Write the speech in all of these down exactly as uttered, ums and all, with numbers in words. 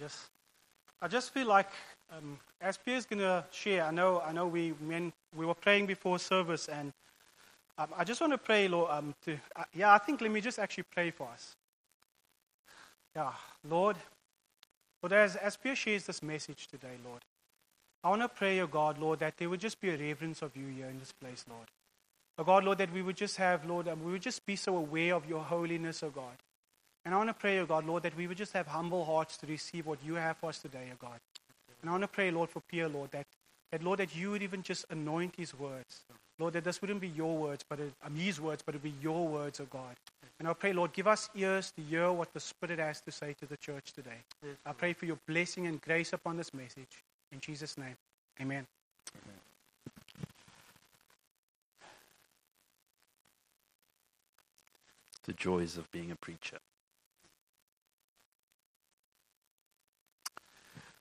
just I just feel like um, as Pierre's gonna share, I know I know we when we were praying before service, and um, I just want to pray, Lord. Um, to uh, yeah, I think let me just actually pray for us. Yeah, Lord, Lord, as as Pierre shares this message today, Lord, I want to pray, oh God, Lord, that there would just be a reverence of you here in this place, Lord. Oh God, Lord, that we would just have, Lord, um, we would just be so aware of your holiness, oh God. And I want to pray, oh God, Lord, that we would just have humble hearts to receive what you have for us today, oh God. And I want to pray, Lord, for Pierre, Lord, that, that, Lord, that you would even just anoint his words. Lord, that this wouldn't be your words, but it, um, his words, but it would be your words, oh God. And I pray, Lord, give us ears to hear what the Spirit has to say to the church today. Yes, I pray for your blessing and grace upon this message. In Jesus' name, amen. Amen. The joys of being a preacher.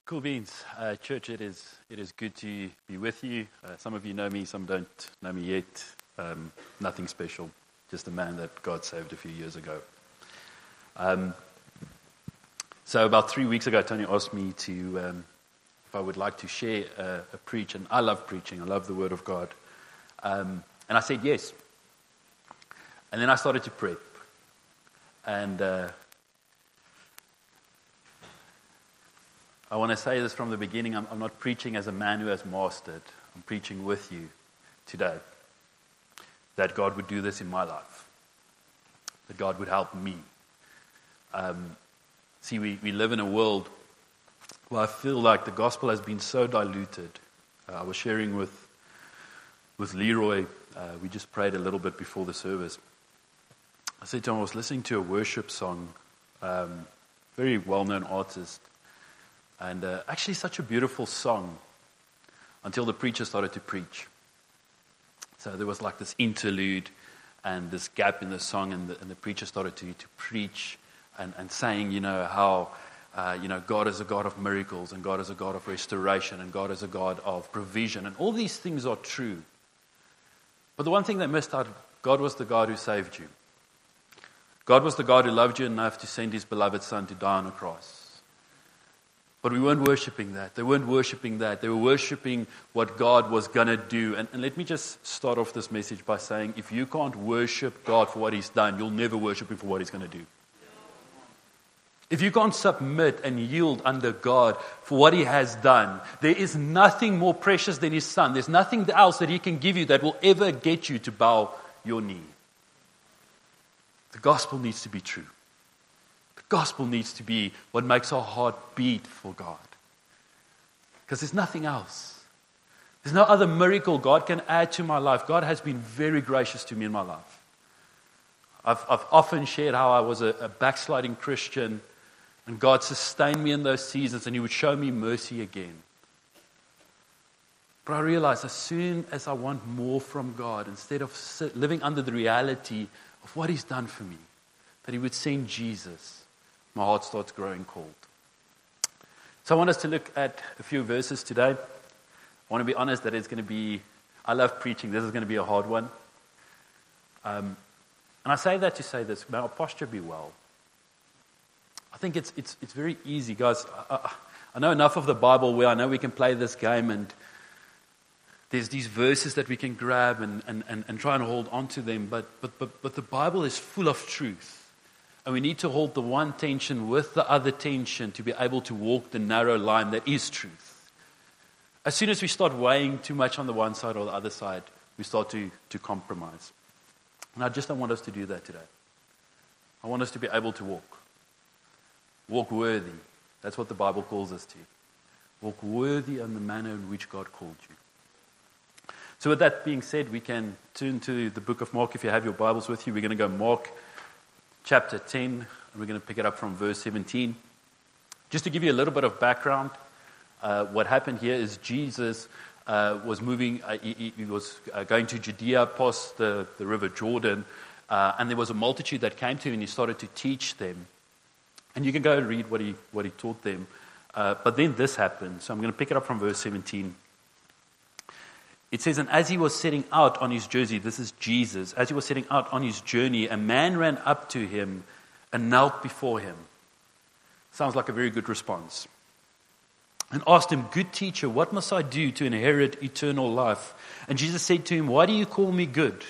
Cool beans, uh, church. It is it is good to be with you. Uh, some of you know me, some don't know me yet. Um, nothing special, just a man that God saved a few years ago. Um, so about three weeks ago, Tony asked me to um, if I would like to share a, a preach, and I love preaching. I love the Word of God, um, and I said yes. And then I started to prep, and. Uh, I want to say this from the beginning. I'm, I'm not preaching as a man who has mastered. I'm preaching with you today that God would do this in my life, that God would help me. Um, see, we, we live in a world where I feel like the gospel has been so diluted. Uh, I was sharing with, with Leroy. Uh, we just prayed a little bit before the service. I said to him, I was listening to a worship song, um, very well-known artist, and uh, actually such a beautiful song until the preacher started to preach. So there was like this interlude and this gap in the song, and the, and the preacher started to, to preach and, and saying, you know, how, uh, you know, God is a God of miracles, and God is a God of restoration, and God is a God of provision, and all these things are true. But the one thing they missed out, God was the God who saved you. God was the God who loved you enough to send his beloved son to die on a cross. But we weren't worshipping that. They weren't worshipping that. They were worshipping what God was going to do. And, and let me just start off this message by saying, if you can't worship God for what he's done, you'll never worship him for what he's going to do. If you can't submit and yield under God for what he has done, there is nothing more precious than his son. There's nothing else that he can give you that will ever get you to bow your knee. The gospel needs to be true. Gospel needs to be what makes our heart beat for God. Because there's nothing else. There's no other miracle God can add to my life. God has been very gracious to me in my life. I've, I've often shared how I was a, a backsliding Christian, and God sustained me in those seasons, and he would show me mercy again. But I realized as soon as I want more from God, instead of sit, living under the reality of what he's done for me, that he would send Jesus, my heart starts growing cold. So I want us to look at a few verses today. I want to be honest that it's going to be, I love preaching, this is going to be a hard one. Um, and I say that to say this, may our posture be well. I think it's it's it's very easy, guys. I, I, I know enough of the Bible where I know we can play this game, and there's these verses that we can grab and, and, and, and try and hold on to them, but, but, but, but the Bible is full of truth. And we need to hold the one tension with the other tension to be able to walk the narrow line that is truth. As soon as we start weighing too much on the one side or the other side, we start to, to compromise. And I just don't want us to do that today. I want us to be able to walk. Walk worthy. That's what the Bible calls us to. Walk worthy in the manner in which God called you. So with that being said, we can turn to the book of Mark. If you have your Bibles with you, we're going to go Mark chapter ten, and we're going to pick it up from verse seventeen. Just to give you a little bit of background, uh, what happened here is Jesus uh, was moving, uh, he, he was uh, going to Judea past the, the river Jordan, uh, and there was a multitude that came to him, and he started to teach them. And you can go and read what he, what he taught them. Uh, but then this happened, so I'm going to pick it up from verse seventeen. It says, and as he was setting out on his journey, this is Jesus, as he was setting out on his journey, a man ran up to him and knelt before him, Sounds like a very good response. And asked him, "Good teacher, what must I do to inherit eternal life?" And Jesus said to him, "Why do you call me good?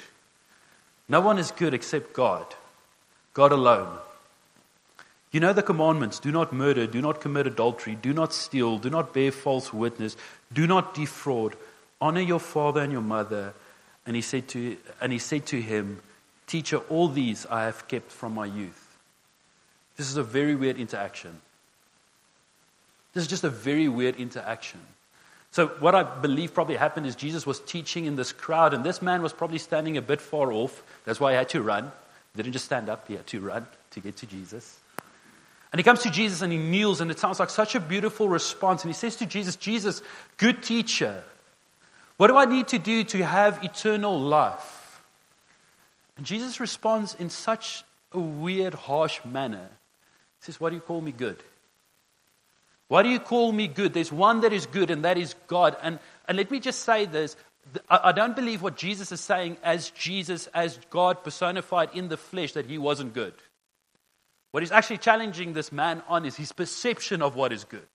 No one is good except God, God alone. You know the commandments, do not murder, do not commit adultery, do not steal, do not bear false witness, do not defraud, honor your father and your mother." And he said to, and he said to him, "Teacher, all these I have kept from my youth." This is a very weird interaction. This is just a very weird interaction. So what I believe probably happened is Jesus was teaching in this crowd, and this man was probably standing a bit far off. That's why he had to run. He didn't just stand up, he had to run to get to Jesus. And he comes to Jesus and he kneels, and it sounds like such a beautiful response. And he says to Jesus, "Jesus, good teacher, what do I need to do to have eternal life?" And Jesus responds in such a weird, harsh manner. He says, "Why do you call me good? Why do you call me good? There's one that is good, and that is God." And, and let me just say this. I don't believe what Jesus is saying as Jesus, as God personified in the flesh, that he wasn't good. What he's actually challenging this man on is his perception of what is good.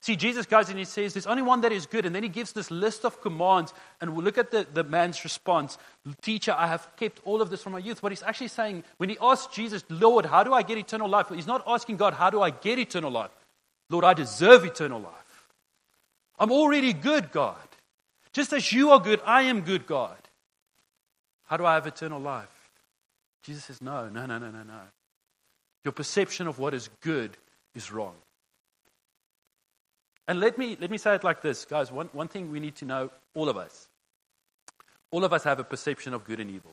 See, Jesus goes and he says, "There's only one that is good." And then he gives this list of commands. And we'll look at the, the man's response. "Teacher, I have kept all of this from my youth." What he's actually saying, when he asks Jesus, "Lord, how do I get eternal life?" He's not asking God, "How do I get eternal life?" "Lord, I deserve eternal life. I'm already good, God. Just as you are good, I am good, God. How do I have eternal life?" Jesus says, "No, no, no, no, no, no. Your perception of what is good is wrong." And let me let me say it like this, guys. One, one thing we need to know, all of us. All of us have a perception of good and evil.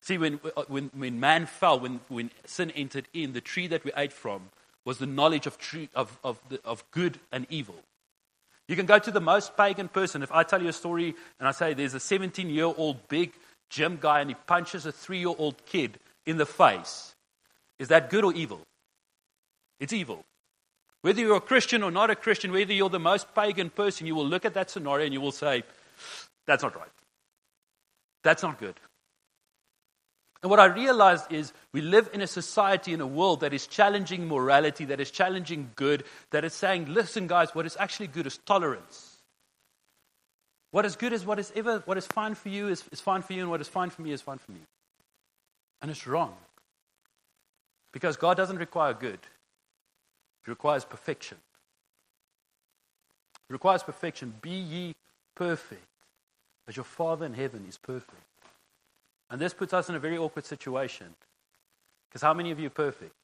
See, when when, when man fell, when, when sin entered in, the tree that we ate from was the knowledge of tree, of of, the, of good and evil. You can go to the most pagan person. If I tell you a story and I say there's a seventeen-year-old big gym guy and he punches a three-year-old kid in the face, is that good or evil? It's evil. Whether you're a Christian or not a Christian, whether you're the most pagan person, you will look at that scenario and you will say, "That's not right. That's not good." And what I realized is we live in a society, in a world that is challenging morality, that is challenging good, that is saying, "Listen, guys, what is actually good is tolerance. What is good is what is ever, what is fine for you is, is fine for you, and what is fine for me is fine for me." And it's wrong. Because God doesn't require good. It requires perfection. It requires perfection. "Be ye perfect, as your Father in heaven is perfect." And this puts us in a very awkward situation. Because how many of you are perfect?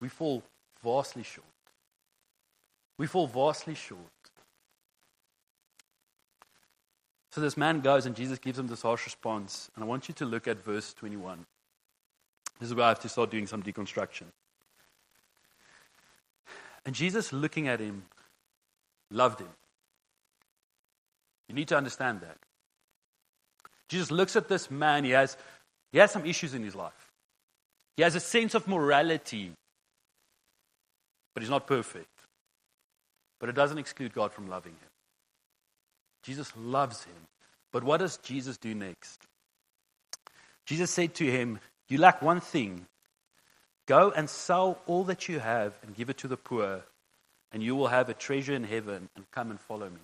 We fall vastly short. We fall vastly short. So this man goes and Jesus gives him this harsh response. And I want you to look at verse twenty-one. This is where I have to start doing some deconstruction. And Jesus, looking at him, loved him. You need to understand that. Jesus looks at this man. He has, he has some issues in his life. He has a sense of morality, but he's not perfect. But it doesn't exclude God from loving him. Jesus loves him. But what does Jesus do next? Jesus said to him, "You lack one thing. Go and sell all that you have and give it to the poor, and you will have a treasure in heaven, and come and follow me."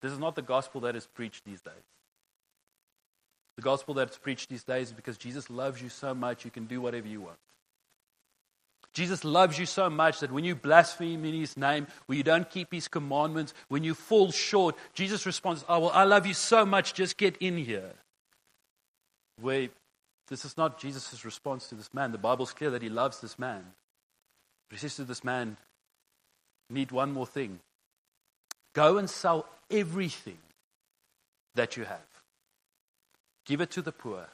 This is not the gospel that is preached these days. The gospel that's preached these days is because Jesus loves you so much you can do whatever you want. Jesus loves you so much that when you blaspheme in his name, when you don't keep his commandments, when you fall short, Jesus responds, "Oh, well, I love you so much, just get in here." Where this is not Jesus' response to this man. The Bible's clear that he loves this man. But he says to this man, "You need one more thing. Go and sell everything that you have. Give it to the poor,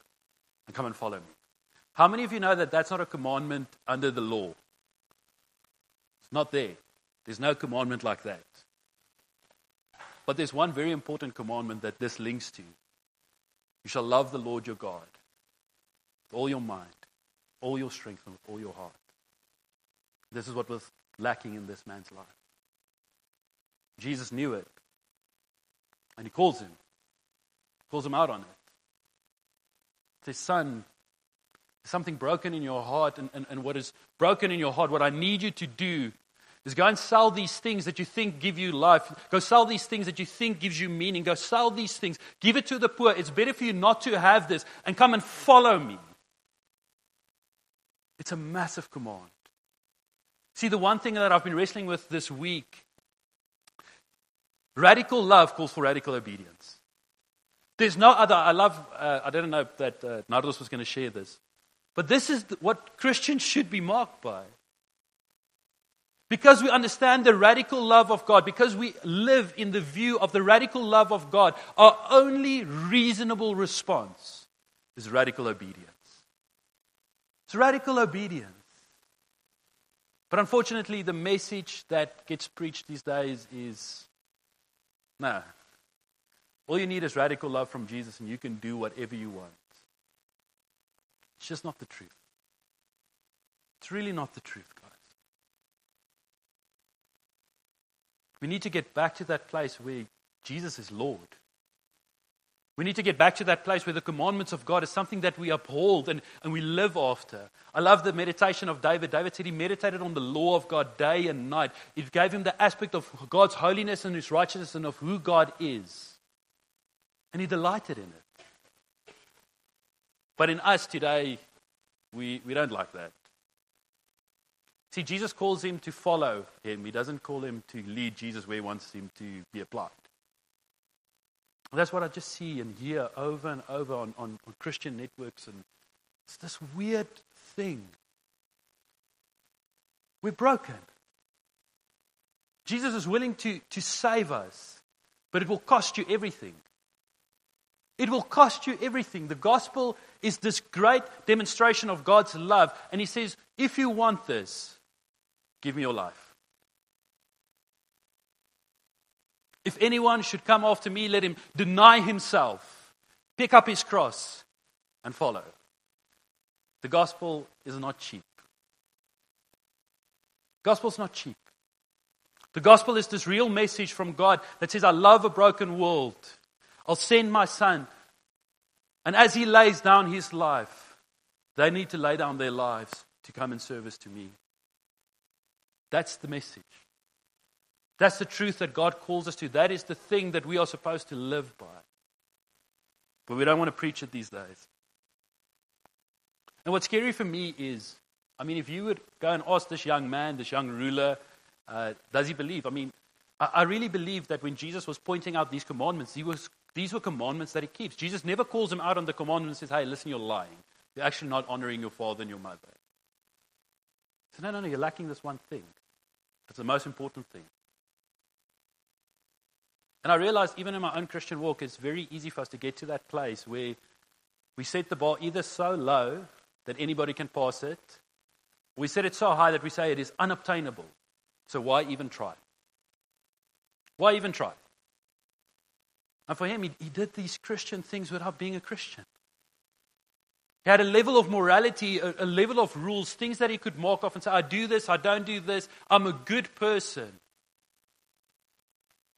and come and follow me." How many of you know that that's not a commandment under the law? It's not there. There's no commandment like that. But there's one very important commandment that this links to. You shall love the Lord your God with all your mind, all your strength, and with all your heart. This is what was lacking in this man's life. Jesus knew it. And he calls him. He calls him out on it. says, son, there's something broken in your heart, and, and, and what is broken in your heart, what I need you to do is go and sell these things that you think give you life. Go sell these things that you think gives you meaning. Go sell these things. Give it to the poor. It's better for you not to have this. And come and follow me. It's a massive command. See, the one thing that I've been wrestling with this week, radical love calls for radical obedience. There's no other, I love, uh, I don't know that uh, Nardos was going to share this, but this is what Christians should be marked by. Because we understand the radical love of God, because we live in the view of the radical love of God, our only reasonable response is radical obedience. It's radical obedience. But unfortunately, the message that gets preached these days is, no, all you need is radical love from Jesus and you can do whatever you want. It's just not the truth. It's really not the truth, guys. We need to get back to that place where Jesus is Lord. We need to get back to that place where the commandments of God is something that we uphold and, and we live after. I love the meditation of David. David said he meditated on the law of God day and night. It gave him the aspect of God's holiness and His righteousness and of who God is. And he delighted in it. But in us today, we, we don't like that. See, Jesus calls him to follow him. He doesn't call him to lead Jesus where he wants him to be applied. And that's what I just see and hear over and over on, on, on Christian networks. And it's this weird thing. We're broken. Jesus is willing to, to save us, but it will cost you everything. It will cost you everything. The gospel is this great demonstration of God's love. And he says, if you want this, give me your life. If anyone should come after me, let him deny himself, pick up his cross, and follow. The gospel is not cheap. The gospel is not cheap. The gospel is this real message from God that says, I love a broken world. I'll send my son. And as he lays down his life, they need to lay down their lives to come in service to me. That's the message. That's the truth that God calls us to. That is the thing that we are supposed to live by. But we don't want to preach it these days. And what's scary for me is, I mean, if you would go and ask this young man, this young ruler, uh, does he believe? I mean, I, I really believe that when Jesus was pointing out these commandments, he was These were commandments that he keeps. Jesus never calls him out on the commandments and says, hey, listen, you're lying. You're actually not honoring your father and your mother. He says, no, no, no, you're lacking this one thing. It's the most important thing. And I realized even in my own Christian walk, it's very easy for us to get to that place where we set the bar either so low that anybody can pass it, or we set it so high that we say it is unobtainable. So why even try? Why even try? And for him, he, he did these Christian things without being a Christian. He had a level of morality, a, a level of rules, things that he could mark off and say, I do this, I don't do this, I'm a good person.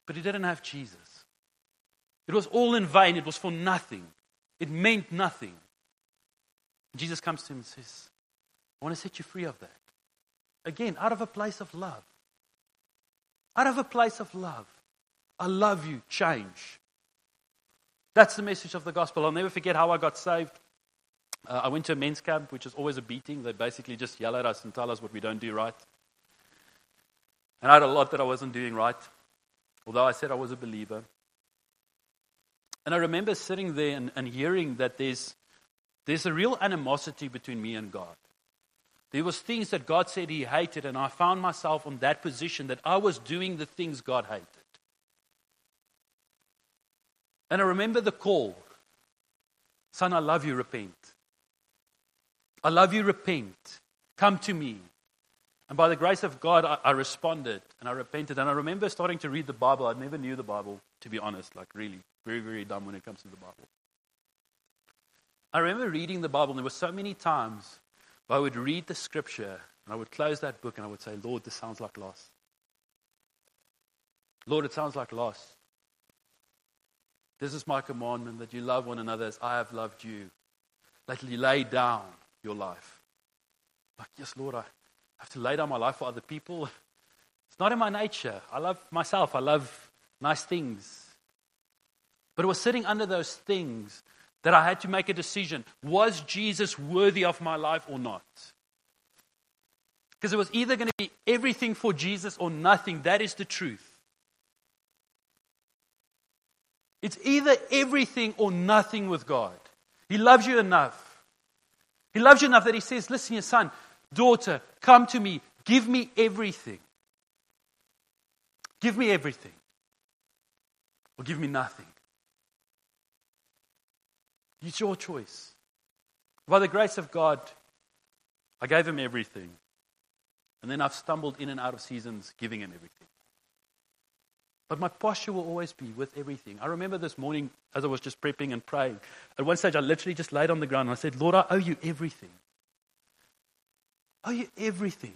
But he didn't have Jesus. It was all in vain, it was for nothing. It meant nothing. And Jesus comes to him and says, I want to set you free of that. Again, out of a place of love. Out of a place of love. I love you, change. That's the message of the gospel. I'll never forget how I got saved. Uh, I went to a men's camp, which is always a beating. They basically just yell at us and tell us what we don't do right. And I had a lot that I wasn't doing right, although I said I was a believer. And I remember sitting there and, and hearing that there's, there's a real animosity between me and God. There was things that God said He hated, and I found myself in that position that I was doing the things God hated. And I remember the call. Son, I love you, repent. I love you, repent. Come to me. And by the grace of God, I, I responded and I repented. And I remember starting to read the Bible. I never knew the Bible, to be honest. Like really, very, very dumb when it comes to the Bible. I remember reading the Bible, and there were so many times where I would read the scripture and I would close that book and I would say, Lord, this sounds like loss. Lord, it sounds like loss. This is my commandment, that you love one another as I have loved you. that you lay down your life. Like, yes, Lord, I have to lay down my life for other people. It's not in my nature. I love myself. I love nice things. But it was sitting under those things that I had to make a decision. Was Jesus worthy of my life or not? Because it was either going to be everything for Jesus or nothing. That is the truth. It's either everything or nothing with God. He loves you enough. He loves you enough that he says, listen, your son, daughter, come to me. Give me everything. Give me everything. Or give me nothing. It's your choice. By the grace of God, I gave him everything. And then I've stumbled in and out of seasons giving him everything. But my posture will always be with everything. I remember this morning as I was just prepping and praying. At one stage, I literally just laid on the ground and I said, Lord, I owe you everything. I owe you everything.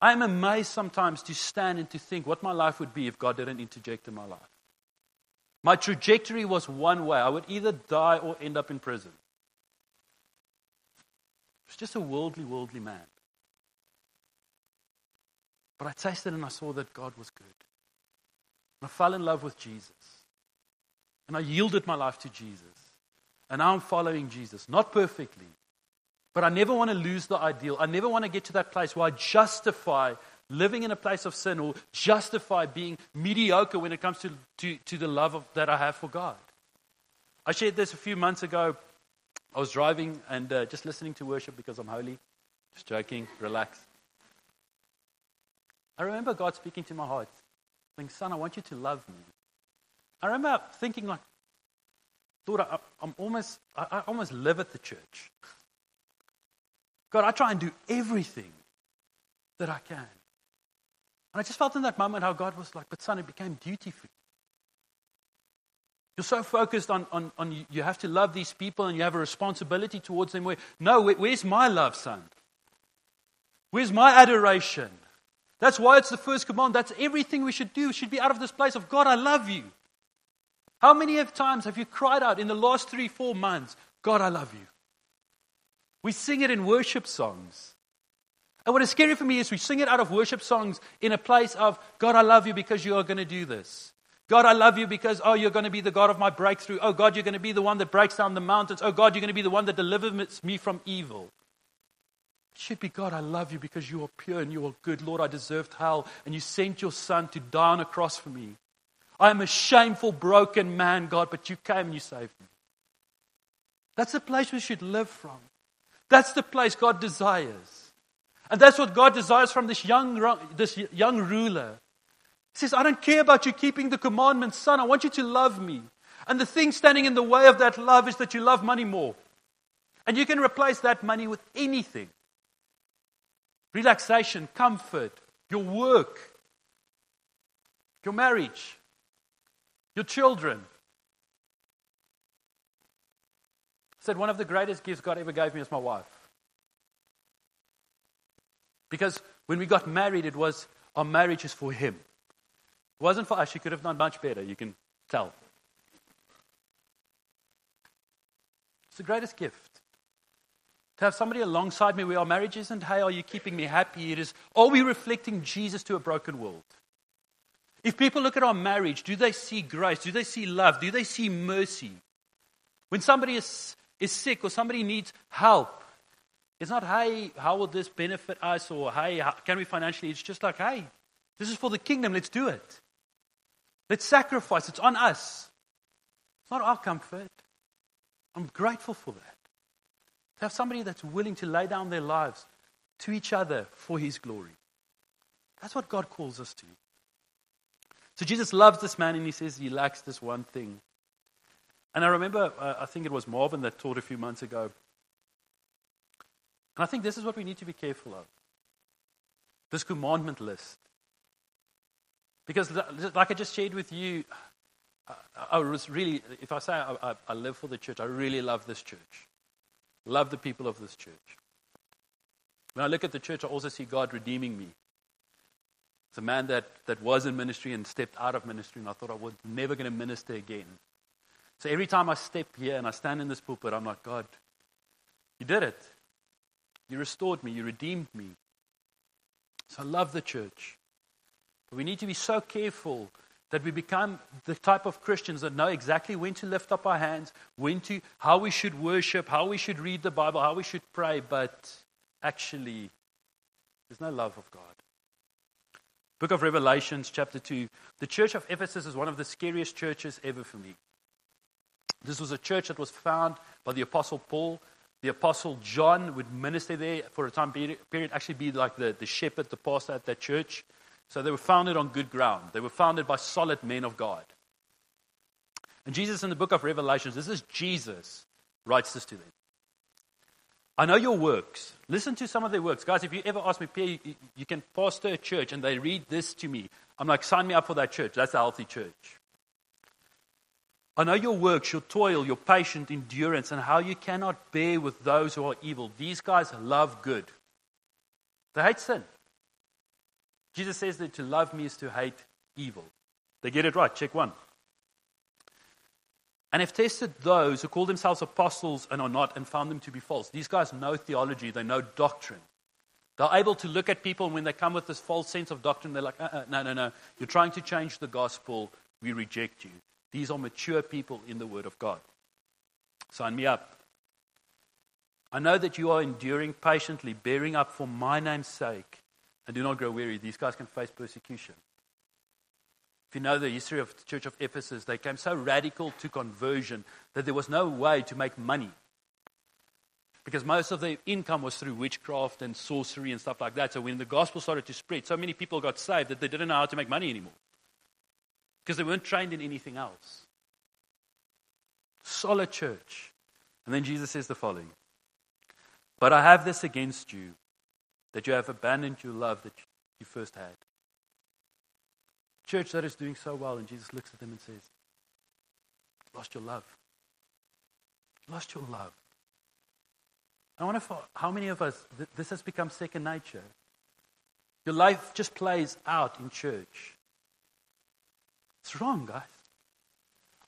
I am amazed sometimes to stand and to think what my life would be if God didn't interject in my life. My trajectory was one way. I would either die or end up in prison. I was just a worldly, worldly man. But I tasted and I saw that God was good. And I fell in love with Jesus. And I yielded my life to Jesus. And now I'm following Jesus. Not perfectly. But I never want to lose the ideal. I never want to get to that place where I justify living in a place of sin or justify being mediocre when it comes to, to, to the love of, that I have for God. I shared this a few months ago. I was driving and uh, just listening to worship because I'm holy. Just joking. Relax. I remember God speaking to my heart, saying, son, I want you to love me. I remember thinking, like, Lord, I, I'm almost, I, I almost live at the church. God, I try and do everything that I can. And I just felt in that moment how God was like, but son, it became duty for you. You're so focused on, on, on you have to love these people and you have a responsibility towards them. Where, no, where, where's my love, son? Where's my adoration? That's why it's the first command. That's everything we should do. We should be out of this place of, God, I love you. How many times have you cried out in the last three, four months, God, I love you? We sing it in worship songs. And what is scary for me is we sing it out of worship songs in a place of, God, I love you because you are going to do this. God, I love you because, oh, you're going to be the God of my breakthrough. Oh, God, you're going to be the one that breaks down the mountains. Oh, God, you're going to be the one that delivers me from evil. It should be, God, I love you because you are pure and you are good. Lord, I deserved hell and you sent your son to die on a cross for me. I am a shameful, broken man, God, but you came and you saved me. That's the place we should live from. That's the place God desires. And that's what God desires from this young, this young ruler. He says, I don't care about you keeping the commandments, son. I want you to love me. And the thing standing in the way of that love is that you love money more. And you can replace that money with anything. Relaxation, comfort, your work, your marriage, your children. I said one of the greatest gifts God ever gave me is my wife. Because when we got married, it was our marriage is for him. It wasn't for us. She could have done much better, you can tell. It's the greatest gift. To have somebody alongside me where our marriage isn't, hey, are you keeping me happy? It is, are we reflecting Jesus to a broken world? If people look at our marriage, do they see grace? Do they see love? Do they see mercy? When somebody is, is sick or somebody needs help, it's not, hey, how will this benefit us? Or, hey, how can we financially? It's just like, hey, this is for the kingdom. Let's do it. Let's sacrifice. It's on us. It's not our comfort. I'm grateful for that. To have somebody that's willing to lay down their lives to each other for his glory. That's what God calls us to. So Jesus loves this man and he says he lacks this one thing. And I remember, uh, I think it was Marvin that taught a few months ago. And I think this is what we need to be careful of. This commandment list. Because like I just shared with you, I, I was really, if I say I, I, I live for the church, I really love this church. Love the people of this church. When I look at the church, I also see God redeeming me. It's a man that, that was in ministry and stepped out of ministry, and I thought I was never going to minister again. So every time I step here and I stand in this pulpit, I'm like, God, you did it. You restored me. You redeemed me. So I love the church. But we need to be so careful that we become the type of Christians that know exactly when to lift up our hands, when to, how we should worship, how we should read the Bible, how we should pray, but actually, there's no love of God. Book of Revelation, chapter two. The church of Ephesus is one of the scariest churches ever for me. This was a church that was founded by the Apostle Paul. The Apostle John would minister there for a time period, actually be like the, the shepherd, the pastor at that church. So they were founded on good ground. They were founded by solid men of God. And Jesus in the book of Revelation, this is Jesus, writes this to them. I know your works. Listen to some of their works. Guys, if you ever ask me, Pierre, you, you can pastor a church and they read this to me, I'm like, sign me up for that church. That's a healthy church. I know your works, your toil, your patient endurance, and how you cannot bear with those who are evil. These guys love good. They hate sin. Jesus says that to love me is to hate evil. They get it right. Check one. And have tested those who call themselves apostles and are not, and found them to be false. These guys know theology. They know doctrine. They're able to look at people, and when they come with this false sense of doctrine, they're like, uh-uh, no, no, no. You're trying to change the gospel. We reject you. These are mature people in the Word of God. Sign me up. I know that you are enduring patiently, bearing up for my name's sake, and do not grow weary. These guys can face persecution. If you know the history of the church of Ephesus, they came so radical to conversion that there was no way to make money, because most of their income was through witchcraft and sorcery and stuff like that. So when the gospel started to spread, so many people got saved that they didn't know how to make money anymore, because they weren't trained in anything else. Solid church. And then Jesus says the following. But I have this against you, that you have abandoned your love that you first had. Church that is doing so well, and Jesus looks at them and says, lost your love. Lost your love. I wonder for how many of us, th- this has become second nature. Your life just plays out in church. It's wrong, guys.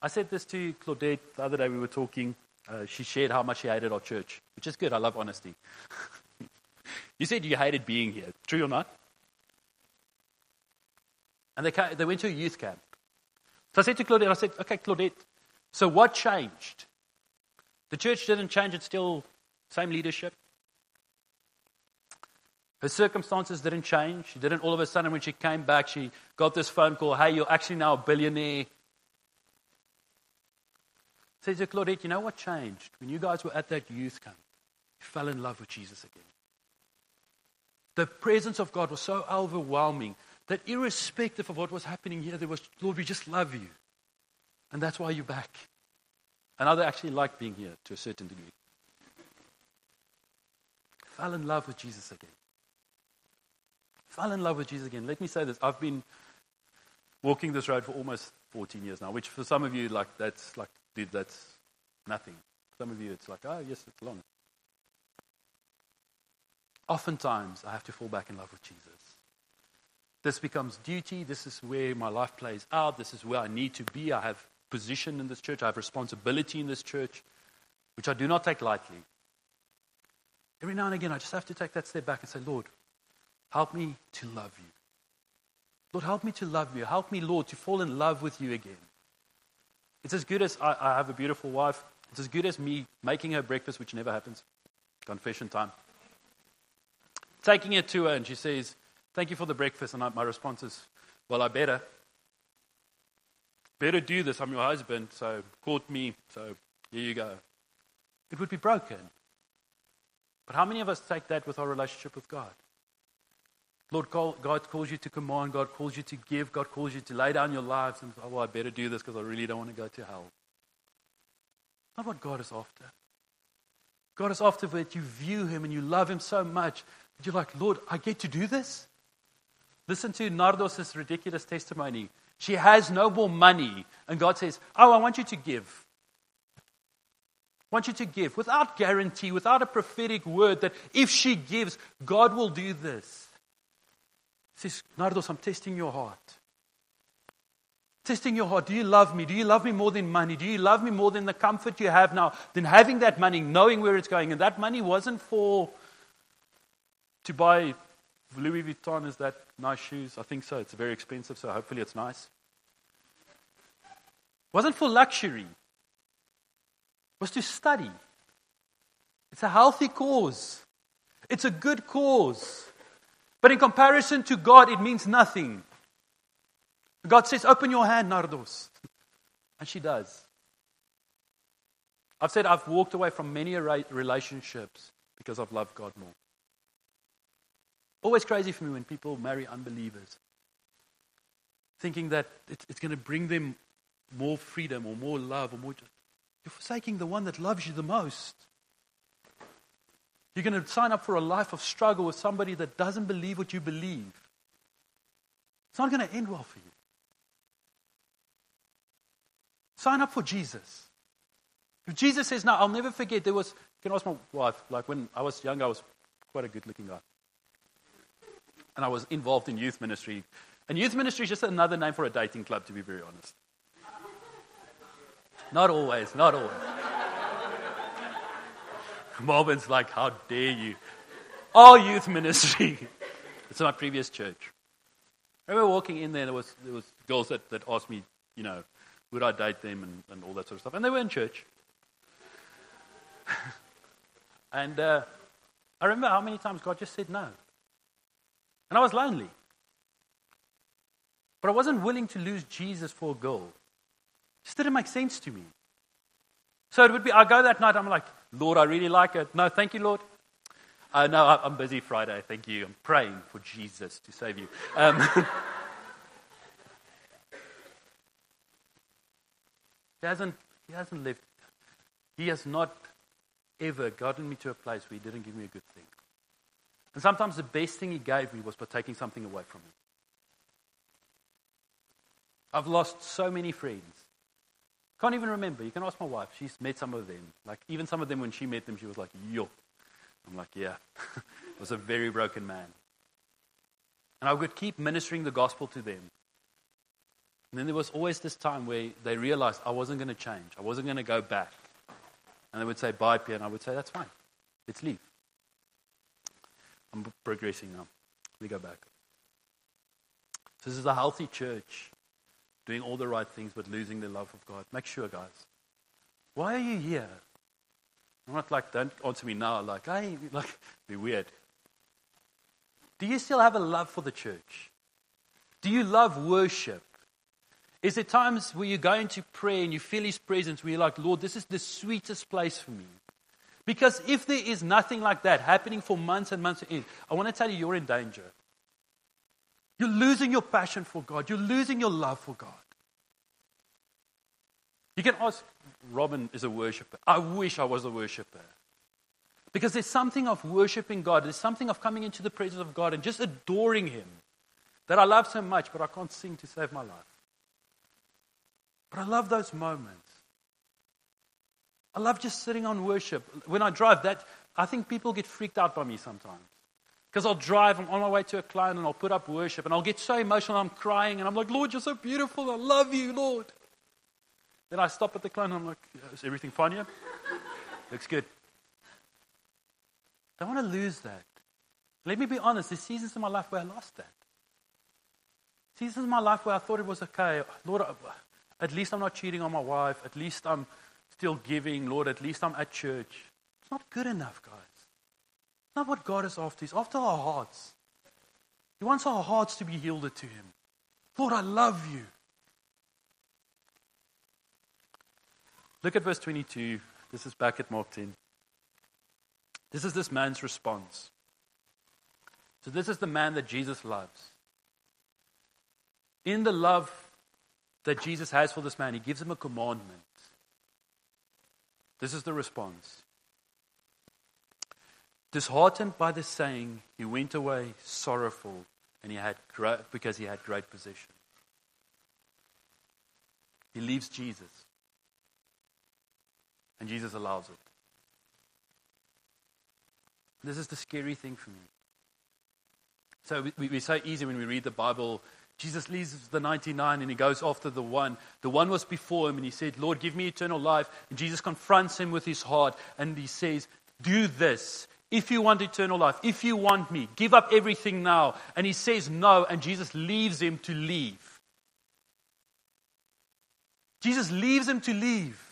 I said this to Claudette the other day. We were talking. Uh, she shared how much she hated our church, which is good. I love honesty. You said you hated being here. True or not? And they came, they went to a youth camp. So I said to Claudette, I said, okay, Claudette, so what changed? The church didn't change. It's still same leadership. Her circumstances didn't change. She didn't all of a sudden, when she came back, she got this phone call, hey, you're actually now a billionaire. I said to Claudette, you know what changed? When you guys were at that youth camp, you fell in love with Jesus again. The presence of God was so overwhelming that irrespective of what was happening here, there was, Lord, we just love you. And that's why you're back. And now they actually like being here to a certain degree. Fell in love with Jesus again. Fell in love with Jesus again. Let me say this. I've been walking this road for almost fourteen years now, which for some of you, like, that's like, dude, that's nothing. Some of you, it's like, oh, yes, it's long. Oftentimes, I have to fall back in love with Jesus. This becomes duty. This is where my life plays out. This is where I need to be. I have position in this church. I have responsibility in this church, which I do not take lightly. Every now and again, I just have to take that step back and say, Lord, help me to love you. Lord, help me to love you. Help me, Lord, to fall in love with you again. It's as good as I, I have a beautiful wife. It's as good as me making her breakfast, which never happens. Confession time. Taking it to her, and she says, thank you for the breakfast. And I, my response is, well, I better. Better do this. I'm your husband, so court me. So here you go. It would be broken. But how many of us take that with our relationship with God? Lord, God calls you to command. God calls you to give. God calls you to lay down your lives. And, oh, well, I better do this because I really don't want to go to hell. Not what God is after. God is after that you view him and you love him so much that you're like, Lord, I get to do this? Listen to Nardos' ridiculous testimony. She has no more money. And God says, oh, I want you to give. I want you to give without guarantee, without a prophetic word that if she gives, God will do this. Says, Nardos, I'm testing your heart. Testing your heart. Do you love me? Do you love me more than money? Do you love me more than the comfort you have now? Than having that money, knowing where it's going. And that money wasn't for to buy Louis Vuitton. Is that nice shoes? I think so. It's very expensive, so hopefully it's nice. It wasn't for luxury. It was to study. It's a healthy cause. It's a good cause. But in comparison to God, it means nothing. God says, open your hand, Nardos. And she does. I've said I've walked away from many relationships because I've loved God more. Always crazy for me when people marry unbelievers, thinking that it's going to bring them more freedom or more love or more. You're forsaking the one that loves you the most. You're going to sign up for a life of struggle with somebody that doesn't believe what you believe. It's not going to end well for you. Sign up for Jesus. If Jesus says, no, I'll never forget, there was, you can ask my wife, like when I was young, I was quite a good looking guy. And I was involved in youth ministry. And youth ministry is just another name for a dating club, to be very honest. Not always, not always. Marvin's like, how dare you? All youth ministry. It's my previous church. I remember walking in there, there was there was girls that, that asked me, you know, would I date them and, and all that sort of stuff. And they were in church. and uh, I remember how many times God just said no. And I was lonely. But I wasn't willing to lose Jesus for a girl. It just didn't make sense to me. So it would be, I go that night, I'm like, Lord, I really like it. No, thank you, Lord. Uh, no, I'm busy Friday, thank you. I'm praying for Jesus to save you. Um, he hasn't He hasn't left. He has not ever gotten me to a place where he didn't give me a good thing. And sometimes the best thing he gave me was by taking something away from me. I've lost so many friends. Can't even remember. You can ask my wife. She's met some of them. Like, even some of them, when she met them, she was like, yo. I'm like, yeah, I was a very broken man. And I would keep ministering the gospel to them. And then there was always this time where they realized I wasn't going to change. I wasn't going to go back. And they would say, bye, Pierre. And I would say, that's fine. Let's leave. I'm progressing now. We go back. This is a healthy church, doing all the right things, but losing the love of God. Make sure, guys. Why are you here? I'm not like, don't answer me now, like, hey, like, be weird. Do you still have a love for the church? Do you love worship? Is there times where you go into prayer and you feel his presence, where you're like, Lord, this is the sweetest place for me? Because if there is nothing like that happening for months and months, I want to tell you, you're in danger. You're losing your passion for God. You're losing your love for God. You can ask, Robin is a worshiper. I wish I was a worshiper. Because there's something of worshiping God. There's something of coming into the presence of God and just adoring him that I love so much, but I can't sing to save my life. But I love those moments. I love just sitting on worship. When I drive, that I think people get freaked out by me sometimes. Because I'll drive, I'm on my way to a client, and I'll put up worship, and I'll get so emotional, I'm crying, and I'm like, Lord, you're so beautiful, I love you, Lord. Then I stop at the client and I'm like, is everything fine here? Looks good. I don't want to lose that. Let me be honest, there's seasons in my life where I lost that. Seasons in my life where I thought it was okay. Lord, at least I'm not cheating on my wife. At least I'm still giving. Lord, at least I'm at church. It's not good enough, guys. It's not what God is after. He's after our hearts. He wants our hearts to be yielded to him. Lord, I love you. Look at verse twenty-two. This is back at Mark ten. This is this man's response. So this is the man that Jesus loves. In the love that Jesus has for this man, he gives him a commandment. This is the response. Disheartened by this saying, he went away sorrowful, and he had great, because he had great possession. He leaves Jesus. And Jesus allows it. This is the scary thing for me. So we, we, we're so easy when we read the Bible Jesus leaves the ninety-nine and he goes after the one. The one was before him and he said, Lord, give me eternal life. And Jesus confronts him with his heart and he says, do this. If you want eternal life, if you want me, give up everything now. And he says no, and Jesus leaves him to leave. Jesus leaves him to leave.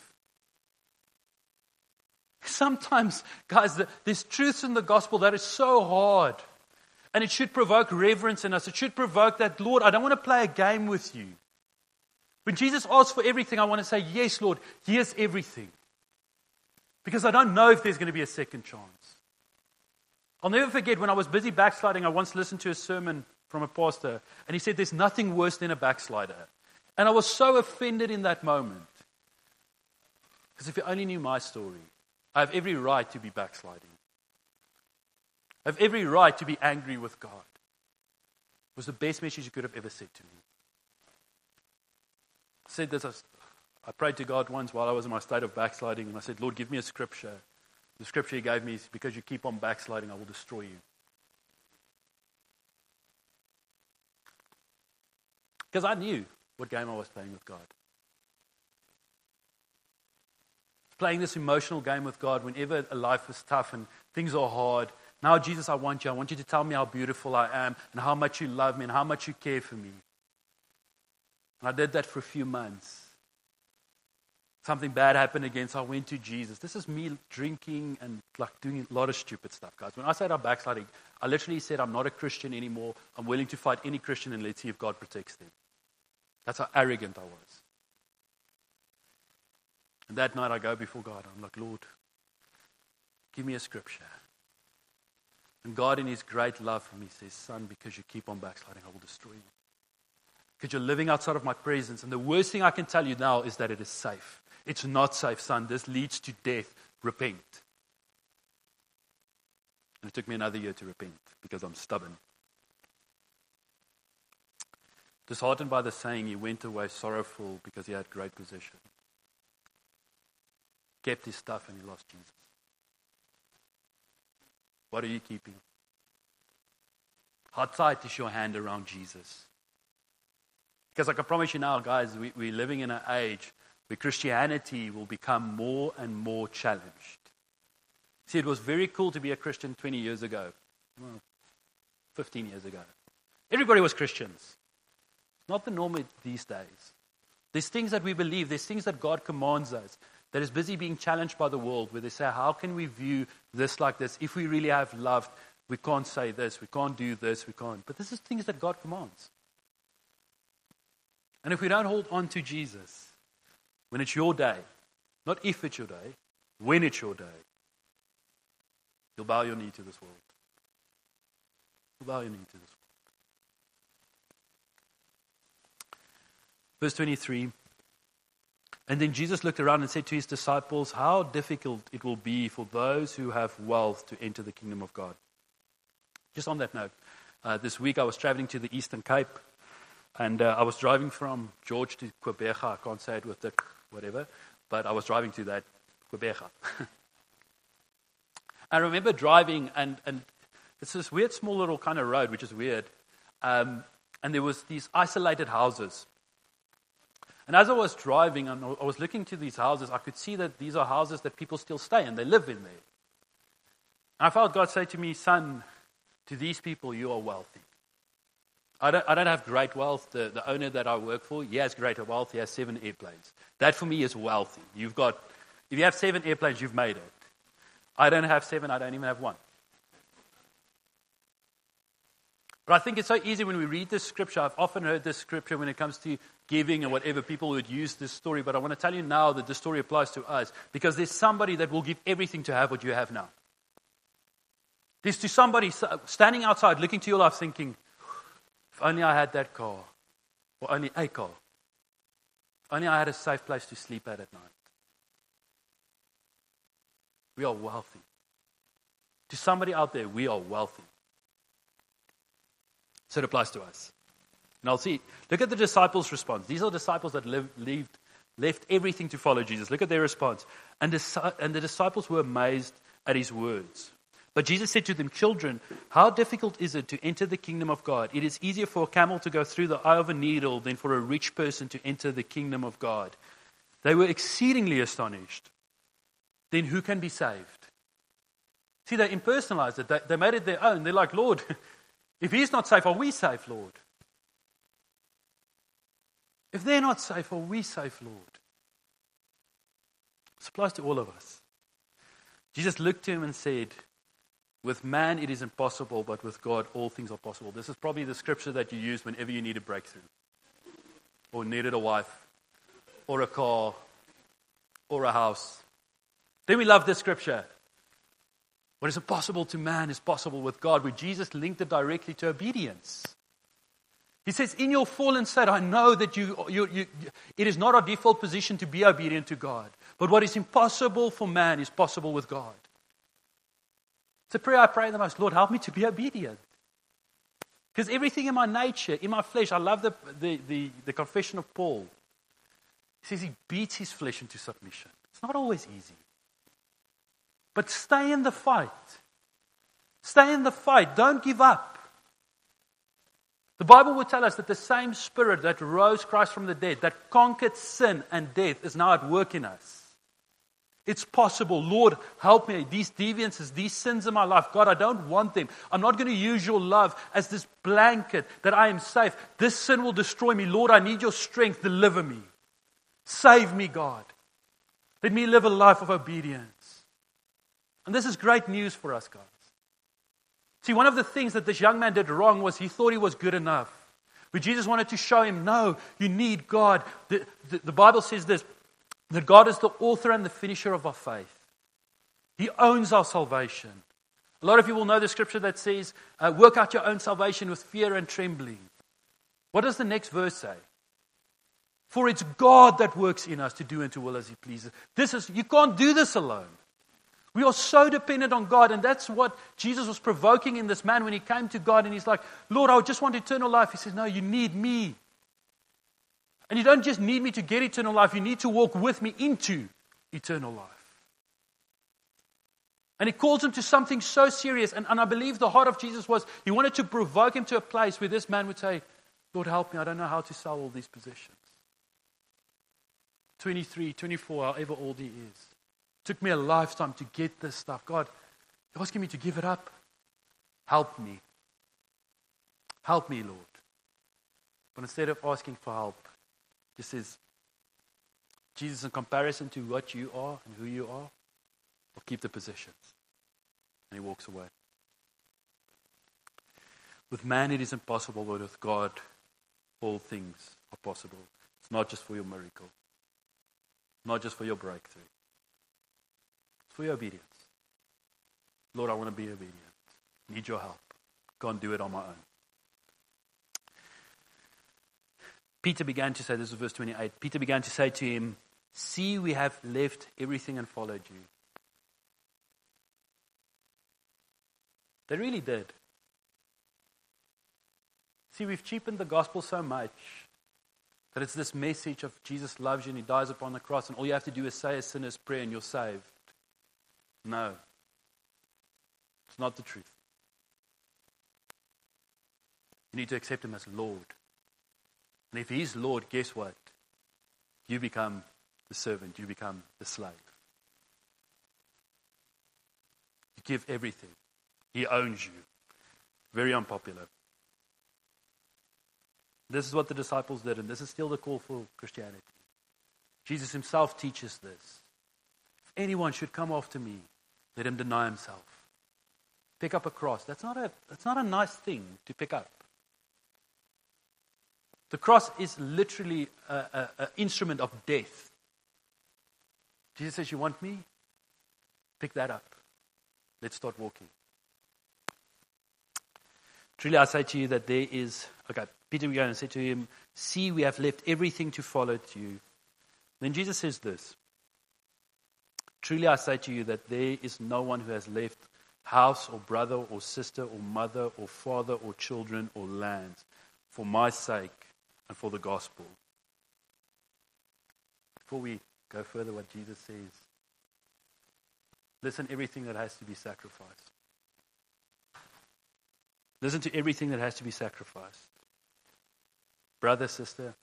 Sometimes, guys, there's truths in the gospel that is so hard. And it should provoke reverence in us. It should provoke that, Lord, I don't want to play a game with you. When Jesus asks for everything, I want to say, yes, Lord, here's everything. Because I don't know if there's going to be a second chance. I'll never forget when I was busy backsliding, I once listened to a sermon from a pastor. And he said, there's nothing worse than a backslider. And I was so offended in that moment. Because if you only knew my story, I have every right to be backsliding. I have every right to be angry with God. It was the best message you could have ever said to me. I said this, I, I prayed to God once while I was in my state of backsliding, and I said, Lord, give me a scripture. The scripture he gave me is, because you keep on backsliding, I will destroy you. Because I knew what game I was playing with God. Playing this emotional game with God whenever life is tough and things are hard. Now, Jesus, I want you. I want you to tell me how beautiful I am and how much you love me and how much you care for me. And I did that for a few months. Something bad happened again, so I went to Jesus. This is me drinking and like doing a lot of stupid stuff, guys. When I said I'm backsliding, I literally said I'm not a Christian anymore. I'm willing to fight any Christian and let's see if God protects them. That's how arrogant I was. And that night I go before God. I'm like, Lord, give me a scripture. And God in his great love for me says, son, because you keep on backsliding, I will destroy you. Because you're living outside of my presence. And the worst thing I can tell you now is that it is safe. It's not safe, son. This leads to death. Repent. And it took me another year to repent because I'm stubborn. Disheartened by the saying, he went away sorrowful because he had great possession. Kept his stuff and he lost Jesus. What are you keeping? How tight is your hand around Jesus? Because I can promise you now, guys, we, we're living in an age where Christianity will become more and more challenged. See, it was very cool to be a Christian twenty years ago. Well, fifteen years ago. Everybody was Christians. Not the norm these days. There's things that we believe. There's things that God commands us. That is busy being challenged by the world, where they say, how can we view this like this? If we really have loved, we can't say this, we can't do this, we can't. But this is things that God commands. And if we don't hold on to Jesus, when it's your day, not if it's your day, when it's your day, you'll bow your knee to this world. You'll bow your knee to this world. Verse twenty-three. And then Jesus looked around and said to his disciples, how difficult it will be for those who have wealth to enter the kingdom of God. Just on that note, uh, this week I was traveling to the Eastern Cape, and uh, I was driving from George to Quebec. I can't say it with the whatever, but I was driving to that, Quebec. I remember driving, and, and it's this weird small little kind of road, which is weird, um, and there was these isolated houses. And as I was driving and I was looking to these houses, I could see that these are houses that people still stay in. They live in there. And I felt God say to me, son, to these people, you are wealthy. I don't, I don't have great wealth. The, the owner that I work for, he has greater wealth. He has seven airplanes. That for me is wealthy. You've got, if you have seven airplanes, you've made it. I don't have seven. I don't even have one. But I think it's so easy when we read this scripture. I've often heard this scripture when it comes to giving and whatever, people would use this story. But I want to tell you now that this story applies to us, because there's somebody that will give everything to have what you have now. There's to somebody standing outside looking to your life thinking, if only I had that car, or only a car. If only I had a safe place to sleep at at night. We are wealthy. To somebody out there, we are wealthy. So it applies to us. And I'll see. Look at the disciples' response. These are disciples that lived, lived, left everything to follow Jesus. Look at their response. And the, and the disciples were amazed at his words. But Jesus said to them, "Children, how difficult is it to enter the kingdom of God? It is easier for a camel to go through the eye of a needle than for a rich person to enter the kingdom of God." They were exceedingly astonished. Then who can be saved? See, they impersonalized it. They, they made it their own. They're like, "Lord, if he's not safe, are we safe, Lord? If they're not safe, are we safe, Lord?" This applies to all of us. Jesus looked to him and said, "With man it is impossible, but with God all things are possible." This is probably the scripture that you use whenever you need a breakthrough, or needed a wife, or a car, or a house. Then we love this scripture. What is impossible to man is possible with God, where Jesus linked it directly to obedience. He says, in your fallen state, I know that you, you, you, it is not our default position to be obedient to God. But what is impossible for man is possible with God. It's a prayer I pray the most. Lord, help me to be obedient. Because everything in my nature, in my flesh, I love the, the, the, the confession of Paul. He says he beats his flesh into submission. It's not always easy. But stay in the fight. Stay in the fight. Don't give up. The Bible would tell us that the same Spirit that rose Christ from the dead, that conquered sin and death, is now at work in us. It's possible. Lord, help me. These deviances, these sins in my life, God, I don't want them. I'm not going to use your love as this blanket that I am safe. This sin will destroy me. Lord, I need your strength. Deliver me. Save me, God. Let me live a life of obedience. And this is great news for us, guys. See, one of the things that this young man did wrong was he thought he was good enough. But Jesus wanted to show him, no, you need God. The, the, the Bible says this, that God is the author and the finisher of our faith. He owns our salvation. A lot of you will know the scripture that says, uh, work out your own salvation with fear and trembling. What does the next verse say? For it's God that works in us to do and to will as he pleases. This is, you can't do this alone. We are so dependent on God, and that's what Jesus was provoking in this man when he came to God, and he's like, Lord, I just want eternal life. He says, no, you need me. And you don't just need me to get eternal life, you need to walk with me into eternal life. And it calls him to something so serious, and, and I believe the heart of Jesus was, he wanted to provoke him to a place where this man would say, Lord, help me, I don't know how to sell all these possessions. twenty-three, twenty-four, however old he is. It took me a lifetime to get this stuff. God, you're asking me to give it up. Help me. Help me, Lord. But instead of asking for help, he says, Jesus, in comparison to what you are and who you are, will keep the possessions. And he walks away. With man it is impossible, but with God, all things are possible. It's not just for your miracle. Not just for your breakthrough. It's for your obedience. Lord, I want to be obedient. Need your help. Can't do it on my own. Peter began to say, this is verse twenty-eight, Peter began to say to him, see, we have left everything and followed you. They really did. See, we've cheapened the gospel so much that it's this message of Jesus loves you and he dies upon the cross and all you have to do is say a sinner's prayer and you're saved. No. It's not the truth. You need to accept him as Lord. And if he's Lord, guess what? You become the servant. You become the slave. You give everything. He owns you. Very unpopular. This is what the disciples did, and this is still the call for Christianity. Jesus himself teaches this. If anyone should come after me, let him deny himself. Pick up a cross. That's not a, that's not a nice thing to pick up. The cross is literally an instrument of death. Jesus says, you want me? Pick that up. Let's start walking. Truly I say to you that there is... Okay, Peter began and said to him, see, we have left everything to follow to you. Then Jesus says this. Truly I say to you that there is no one who has left house or brother or sister or mother or father or children or lands for my sake and for the gospel. Before we go further, what Jesus says, listen, everything that has to be sacrificed. Listen to everything that has to be sacrificed. Brother, sister,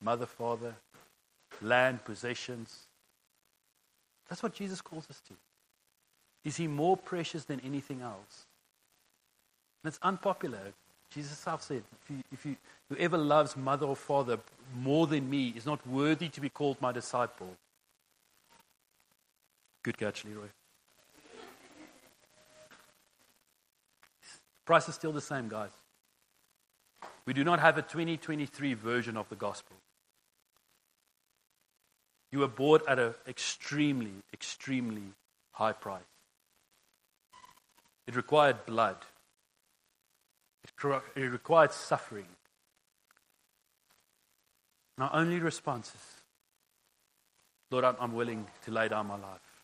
mother, father, land, possessions. That's what Jesus calls us to. Is he more precious than anything else? And it's unpopular. Jesus himself said, if you, if you, whoever loves mother or father more than me is not worthy to be called my disciple. Good catch, Leroy. Price is still the same, guys. We do not have a twenty twenty-three version of the gospel. You were bought at an extremely, extremely high price. It required blood. It, it required suffering. And our only response is, Lord, I'm, I'm willing to lay down my life.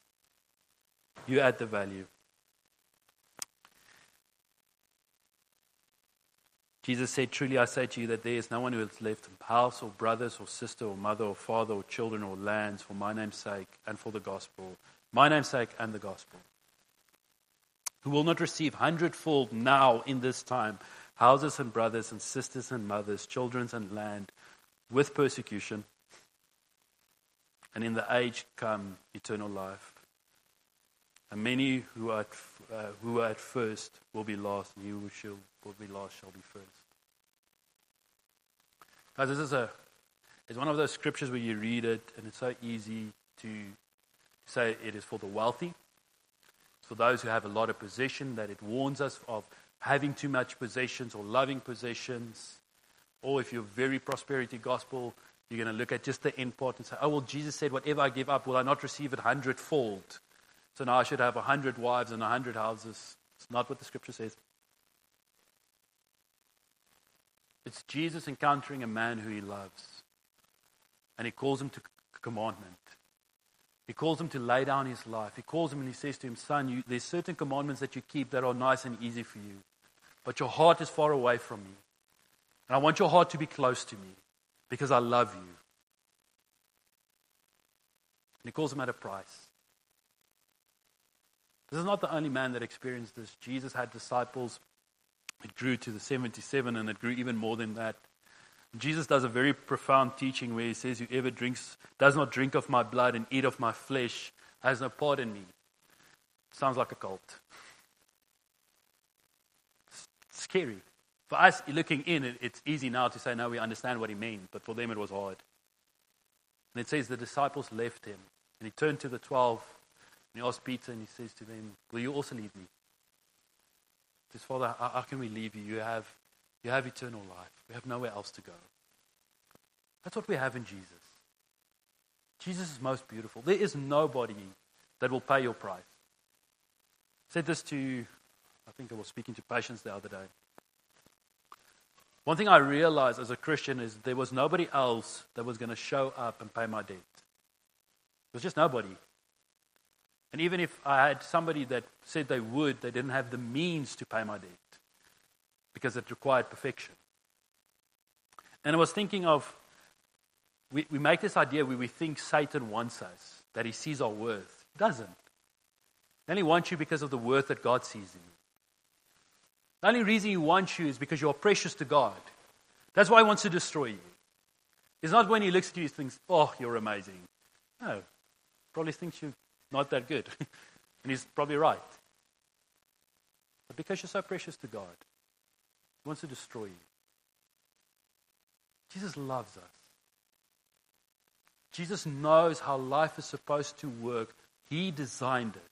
You add the value. Jesus said, truly I say to you that there is no one who has left house or brothers or sister or mother or father or children or lands for my name's sake and for the gospel, my name's sake and the gospel, who will not receive hundredfold now in this time, houses and brothers and sisters and mothers, children and land, with persecution, and in the age come eternal life. And many who are, uh, who are at first will be last, and you who shall will be last shall be first. Guys, this is a, it's one of those scriptures where you read it, and it's so easy to say it is for the wealthy. It's for those who have a lot of possession, that it warns us of having too much possessions or loving possessions. Or if you're very prosperity gospel, you're going to look at just the end part and say, oh, well, Jesus said, whatever I give up, will I not receive it hundredfold? So now I should have a hundred wives and a hundred houses. It's not what the scripture says. It's Jesus encountering a man who he loves. And he calls him to commandment. He calls him to lay down his life. He calls him and he says to him, son, you, there's certain commandments that you keep that are nice and easy for you. But your heart is far away from me. And I want your heart to be close to me because I love you. And he calls him at a price. This is not the only man that experienced this. Jesus had disciples. It grew to the seventy-seven, and it grew even more than that. Jesus does a very profound teaching where he says, whoever drinks, does not drink of my blood and eat of my flesh has no part in me. Sounds like a cult. It's scary. For us looking in, it's easy now to say, no, we understand what he meant. But for them, it was hard. And it says the disciples left him. And he turned to the twelve. And he asks Peter, and he says to them, will you also leave me? He says, Father, how, how can we leave you? You have, you have eternal life. We have nowhere else to go. That's what we have in Jesus. Jesus is most beautiful. There is nobody that will pay your price. I said this to, I think I was speaking to patients the other day. One thing I realized as a Christian is there was nobody else that was going to show up and pay my debt. There was just nobody. And even if I had somebody that said they would, they didn't have the means to pay my debt because it required perfection. And I was thinking of, we, we make this idea where we think Satan wants us, that he sees our worth. He doesn't. He only wants you because of the worth that God sees in you. The only reason he wants you is because you are precious to God. That's why he wants to destroy you. It's not when he looks at you and thinks, oh, you're amazing. No, probably thinks you're not that good. And he's probably right. But because you're so precious to God, he wants to destroy you. Jesus loves us. Jesus knows how life is supposed to work. He designed it.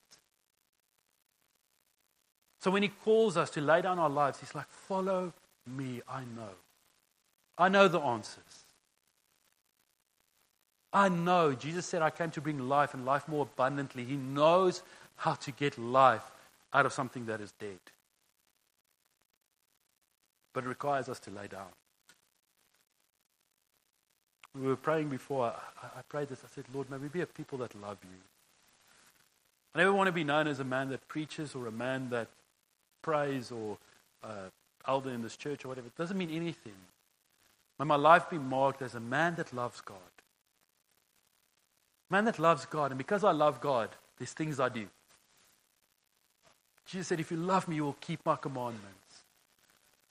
So when he calls us to lay down our lives, he's like, follow me, I know. I know the answers. I know. Jesus said, I came to bring life and life more abundantly. He knows how to get life out of something that is dead. But it requires us to lay down. We were praying before. I, I prayed this. I said, Lord, may we be a people that love you. I never want to be known as a man that preaches or a man that prays or uh, elder in this church or whatever. It doesn't mean anything. May my life be marked as a man that loves God. Man that loves God, and because I love God, there's things I do. Jesus said, if you love me, you will keep my commandments.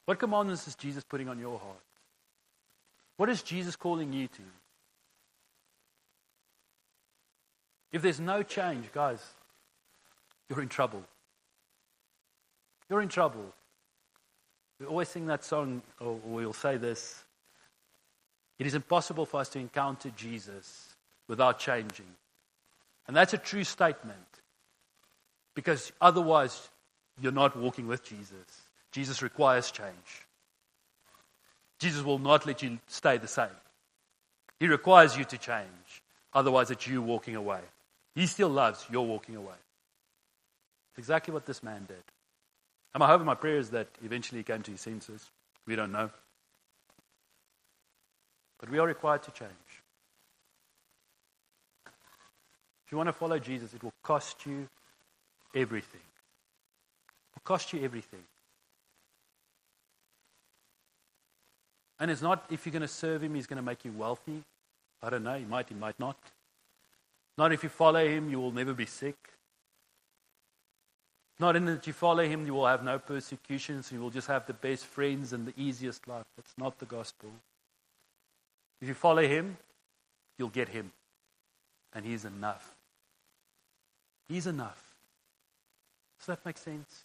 What commandments is Jesus putting on your heart? What is Jesus calling you to? If there's no change, guys, you're in trouble. You're in trouble. We always sing that song, or we'll say this. It is impossible for us to encounter Jesus without changing. And that's a true statement. Because otherwise, you're not walking with Jesus. Jesus requires change. Jesus will not let you stay the same. He requires you to change. Otherwise, it's you walking away. He still loves your walking away. It's exactly what this man did. And my hope and my prayer is that eventually he came to his senses. We don't know. But we are required to change. If you want to follow Jesus, it will cost you everything. It will cost you everything. And it's not if you're going to serve him, he's going to make you wealthy. I don't know, he might, he might not. Not if you follow him, you will never be sick. Not in that you follow him, you will have no persecutions, you will just have the best friends and the easiest life. That's not the gospel. If you follow him, you'll get him. And he's enough. He's enough. Does that make sense?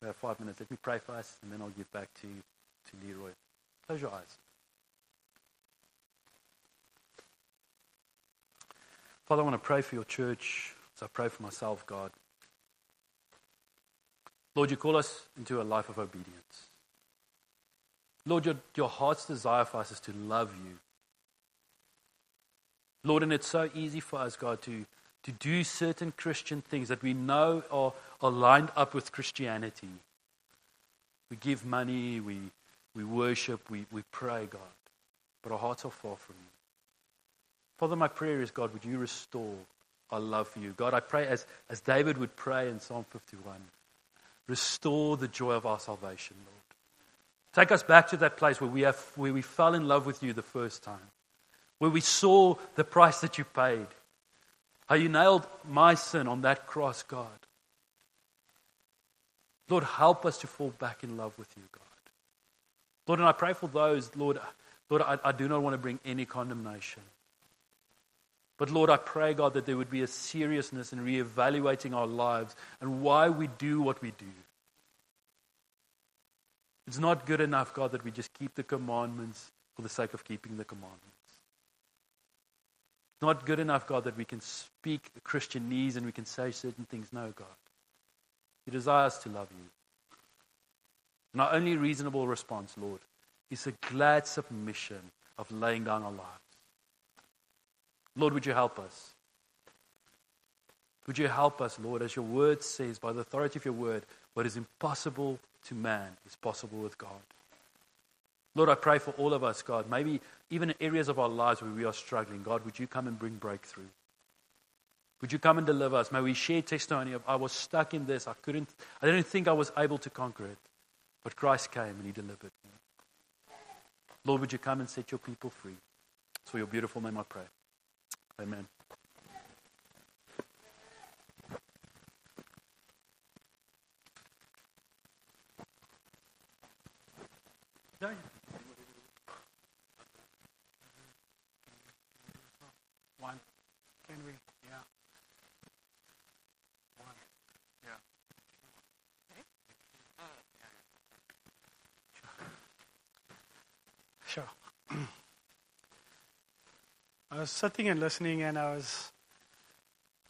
We have five minutes. Let me pray for us, and then I'll give back to, to Leroy. Close your eyes. Father, I want to pray for your church as I pray for myself, God. Lord, you call us into a life of obedience. Lord, your, your heart's desire for us is to love you. Lord, and it's so easy for us, God, to, to do certain Christian things that we know are, are lined up with Christianity. We give money, we, we worship, we, we pray, God. But our hearts are far from you. Father, my prayer is, God, would you restore our love for you? God, I pray as, as David would pray in Psalm fifty-one, restore the joy of our salvation, Lord. Take us back to that place where we have, where we fell in love with you the first time, where we saw the price that you paid, how you nailed my sin on that cross, God. Lord, help us to fall back in love with you, God. Lord, and I pray for those, Lord, Lord, I, I do not want to bring any condemnation. But Lord, I pray, God, that there would be a seriousness in reevaluating our lives and why we do what we do. It's not good enough, God, that we just keep the commandments for the sake of keeping the commandments. It's not good enough, God, that we can speak Christianese and we can say certain things. No, God. You desire us to love you. And our only reasonable response, Lord, is a glad submission of laying down our lives. Lord, would you help us? Would you help us, Lord, as your word says, by the authority of your word, what is impossible to man is possible with God. Lord, I pray for all of us, God. Maybe even in areas of our lives where we are struggling, God, would you come and bring breakthrough? Would you come and deliver us? May we share testimony of I was stuck in this. I couldn't, I didn't think I was able to conquer it. But Christ came and he delivered me. Lord, would you come and set your people free? It's for your beautiful name I pray. Amen. Yeah. One. Can we? Yeah. One. Yeah. Sure. I was sitting and listening, and I was,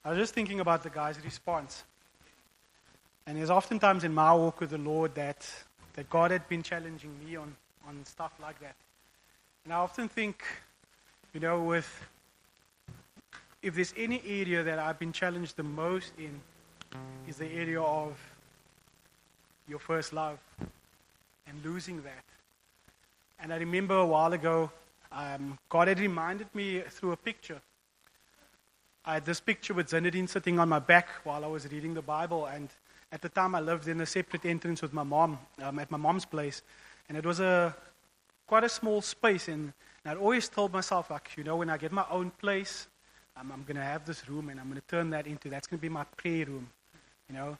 I was just thinking about the guy's response. And there's oftentimes in my walk with the Lord that. that God had been challenging me on, on stuff like that. And I often think, you know, with if there's any area that I've been challenged the most in is the area of your first love and losing that. And I remember a while ago, um, God had reminded me through a picture. I had this picture with Zinedine sitting on my back while I was reading the Bible, and at the time, I lived in a separate entrance with my mom, um, at my mom's place. And it was a quite a small space. And, and I'd always told myself, like, you know, when I get my own place, I'm, I'm going to have this room, and I'm going to turn that into, that's going to be my prayer room, you know.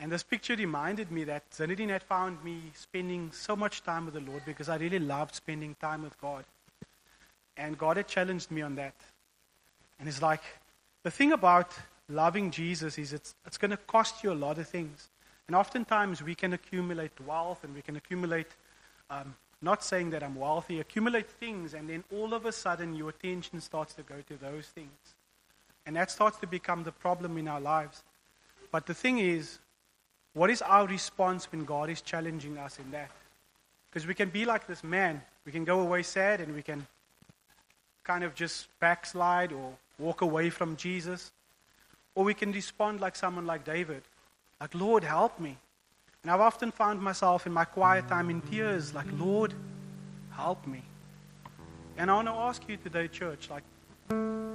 And this picture reminded me that Zinedine had found me spending so much time with the Lord because I really loved spending time with God. And God had challenged me on that. And it's like, the thing about loving Jesus is it's, it's going to cost you a lot of things. And oftentimes we can accumulate wealth and we can accumulate, um, not saying that I'm wealthy, accumulate things, and then all of a sudden your attention starts to go to those things. And that starts to become the problem in our lives. But the thing is, what is our response when God is challenging us in that? Because we can be like this man. We can go away sad and we can kind of just backslide or walk away from Jesus. Or we can respond like someone like David. Like, Lord, help me. And I've often found myself in my quiet time in tears. Like, Lord, help me. And I want to ask you today, church, like,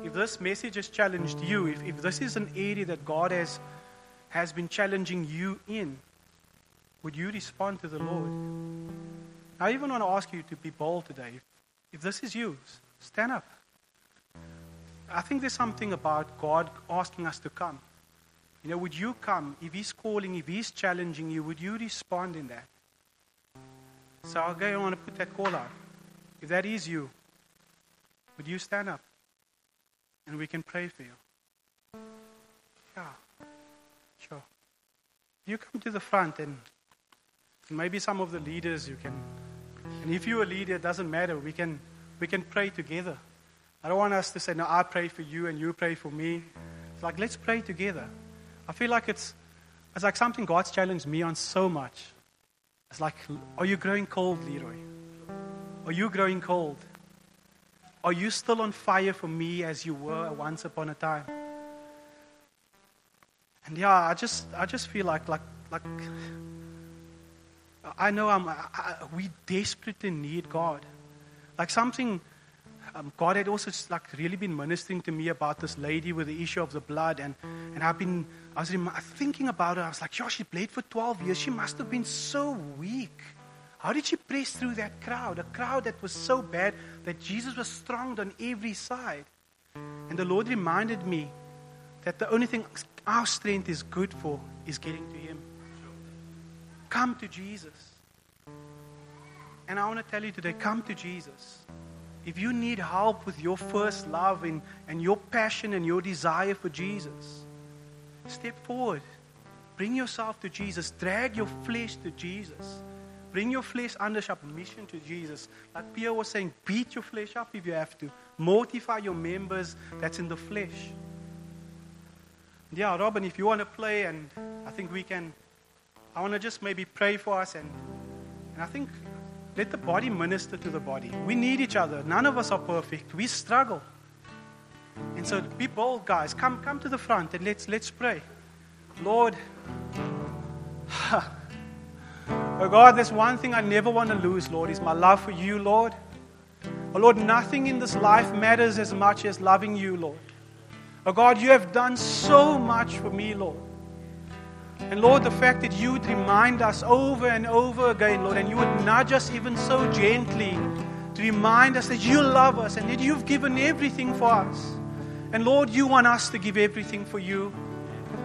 if this message has challenged you, if, if this is an area that God has has been challenging you in, would you respond to the Lord? I even want to ask you to be bold today. If, if this is you, stand up. I think there's something about God asking us to come. You know, would you come? If He's calling, if He's challenging you, would you respond in that? So okay, I want to put that call out. If that is you, would you stand up? And we can pray for you. Yeah. Sure. You come to the front, and maybe some of the leaders you can, and if you're a leader, it doesn't matter. We can we can pray together. I don't want us to say, no, I pray for you and you pray for me. It's like, let's pray together. I feel like it's it's like something God's challenged me on so much. It's like, are you growing cold, Leroy? Are you growing cold? Are you still on fire for me as you were once upon a time? And yeah, I just, I just feel like, like, like, I know I'm. I, we desperately need God. Like something, um, God had also like really been ministering to me about this lady with the issue of the blood, and and I've been, I was rem- thinking about her. I was like, yeah, she played for twelve years. She must have been so weak. How did she press through that crowd? A crowd that was so bad that Jesus was thronged on every side. And the Lord reminded me that the only thing our strength is good for is getting to Him. Come to Jesus. And I want to tell you today, come to Jesus. If you need help with your first love and, and your passion and your desire for Jesus, step forward. Bring yourself to Jesus. Drag your flesh to Jesus. Bring your flesh under submission to Jesus. Like Pierre was saying, beat your flesh up if you have to. Mortify your members that's in the flesh. Yeah, Robin, if you want to play, and I think we can, I want to just maybe pray for us. And, and I think let the body minister to the body. We need each other. None of us are perfect. We struggle. And so be bold, guys. Come come to the front and let's, let's pray. Lord, ha. Oh God, there's one thing I never want to lose, Lord, is my love for you, Lord. Oh Lord, nothing in this life matters as much as loving you, Lord. Oh God, you have done so much for me, Lord. And Lord, the fact that you would remind us over and over again, Lord, and you would nudge us even so gently to remind us that you love us and that you've given everything for us. And Lord, you want us to give everything for you.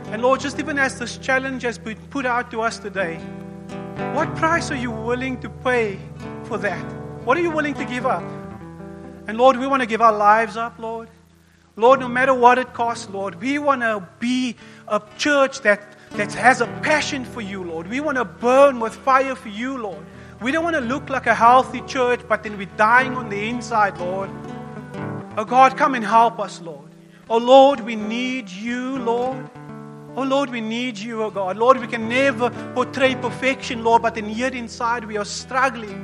And Lord, just even as this challenge has been put out to us today, what price are you willing to pay for that? What are you willing to give up? And Lord, we want to give our lives up, Lord. Lord, no matter what it costs, Lord, we want to be a church that, that has a passion for you, Lord. We want to burn with fire for you, Lord. We don't want to look like a healthy church, but then we're dying on the inside, Lord. Oh, God, come and help us, Lord. Oh, Lord, we need you, Lord. Oh, Lord, we need you, oh God. Lord, we can never portray perfection, Lord, but in yet inside we are struggling.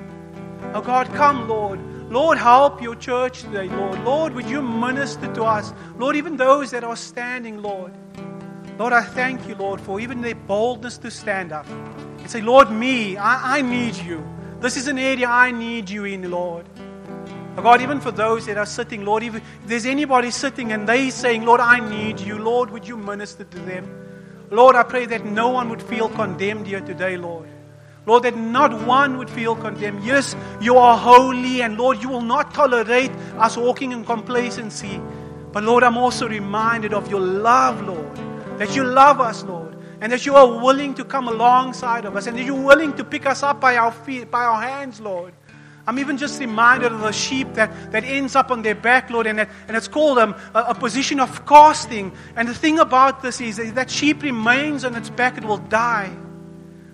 Oh, God, come, Lord. Lord, help your church today, Lord. Lord, would you minister to us? Lord, even those that are standing, Lord. Lord, I thank you, Lord, for even their boldness to stand up and say, Lord, me, I, I need you. This is an area I need you in, Lord. Oh, God, even for those that are sitting, Lord, if there's anybody sitting and they saying, Lord, I need you, Lord, would you minister to them? Lord, I pray that no one would feel condemned here today, Lord. Lord, that not one would feel condemned. Yes, you are holy, and Lord, you will not tolerate us walking in complacency. But Lord, I'm also reminded of your love, Lord, that you love us, Lord. And that you are willing to come alongside of us. And that you're willing to pick us up by our feet, by our hands, Lord. I'm even just reminded of the sheep that, that ends up on their back, Lord. And, that, and it's called um, a, a position of casting. And the thing about this is that, that sheep remains on its back. It will die.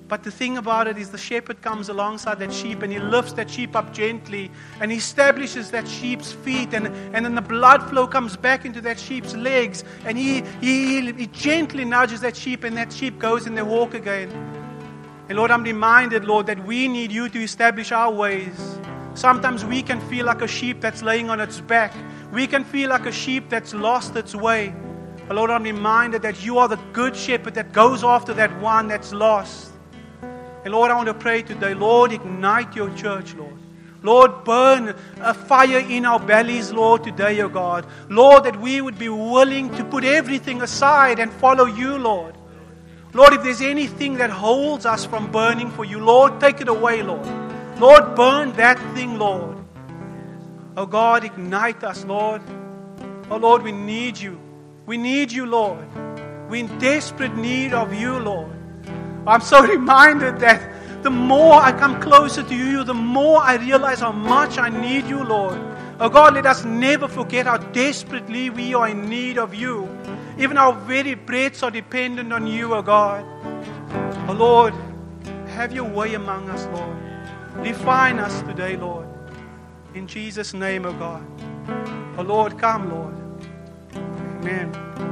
But the thing about it is the shepherd comes alongside that sheep and he lifts that sheep up gently and he establishes that sheep's feet, and, and then the blood flow comes back into that sheep's legs, and he, he, he gently nudges that sheep, and that sheep goes and they walk again. And Lord, I'm reminded, Lord, that we need you to establish our ways. Sometimes we can feel like a sheep that's laying on its back. We can feel like a sheep that's lost its way. But Lord, I'm reminded that you are the good shepherd that goes after that one that's lost. And Lord, I want to pray today, Lord, ignite your church, Lord. Lord, burn a fire in our bellies, Lord, today, O God. Lord, that we would be willing to put everything aside and follow you, Lord. Lord, if there's anything that holds us from burning for you, Lord, take it away, Lord. Lord, burn that thing, Lord. Oh God, ignite us, Lord. Oh Lord, we need you. We need you, Lord. We're in desperate need of you, Lord. I'm so reminded that the more I come closer to you, the more I realize how much I need you, Lord. Oh God, let us never forget how desperately we are in need of you. Even our very breaths are dependent on you, oh God. Oh Lord, have your way among us, Lord. Define us today, Lord. In Jesus' name, oh God. Oh Lord, come, Lord. Amen.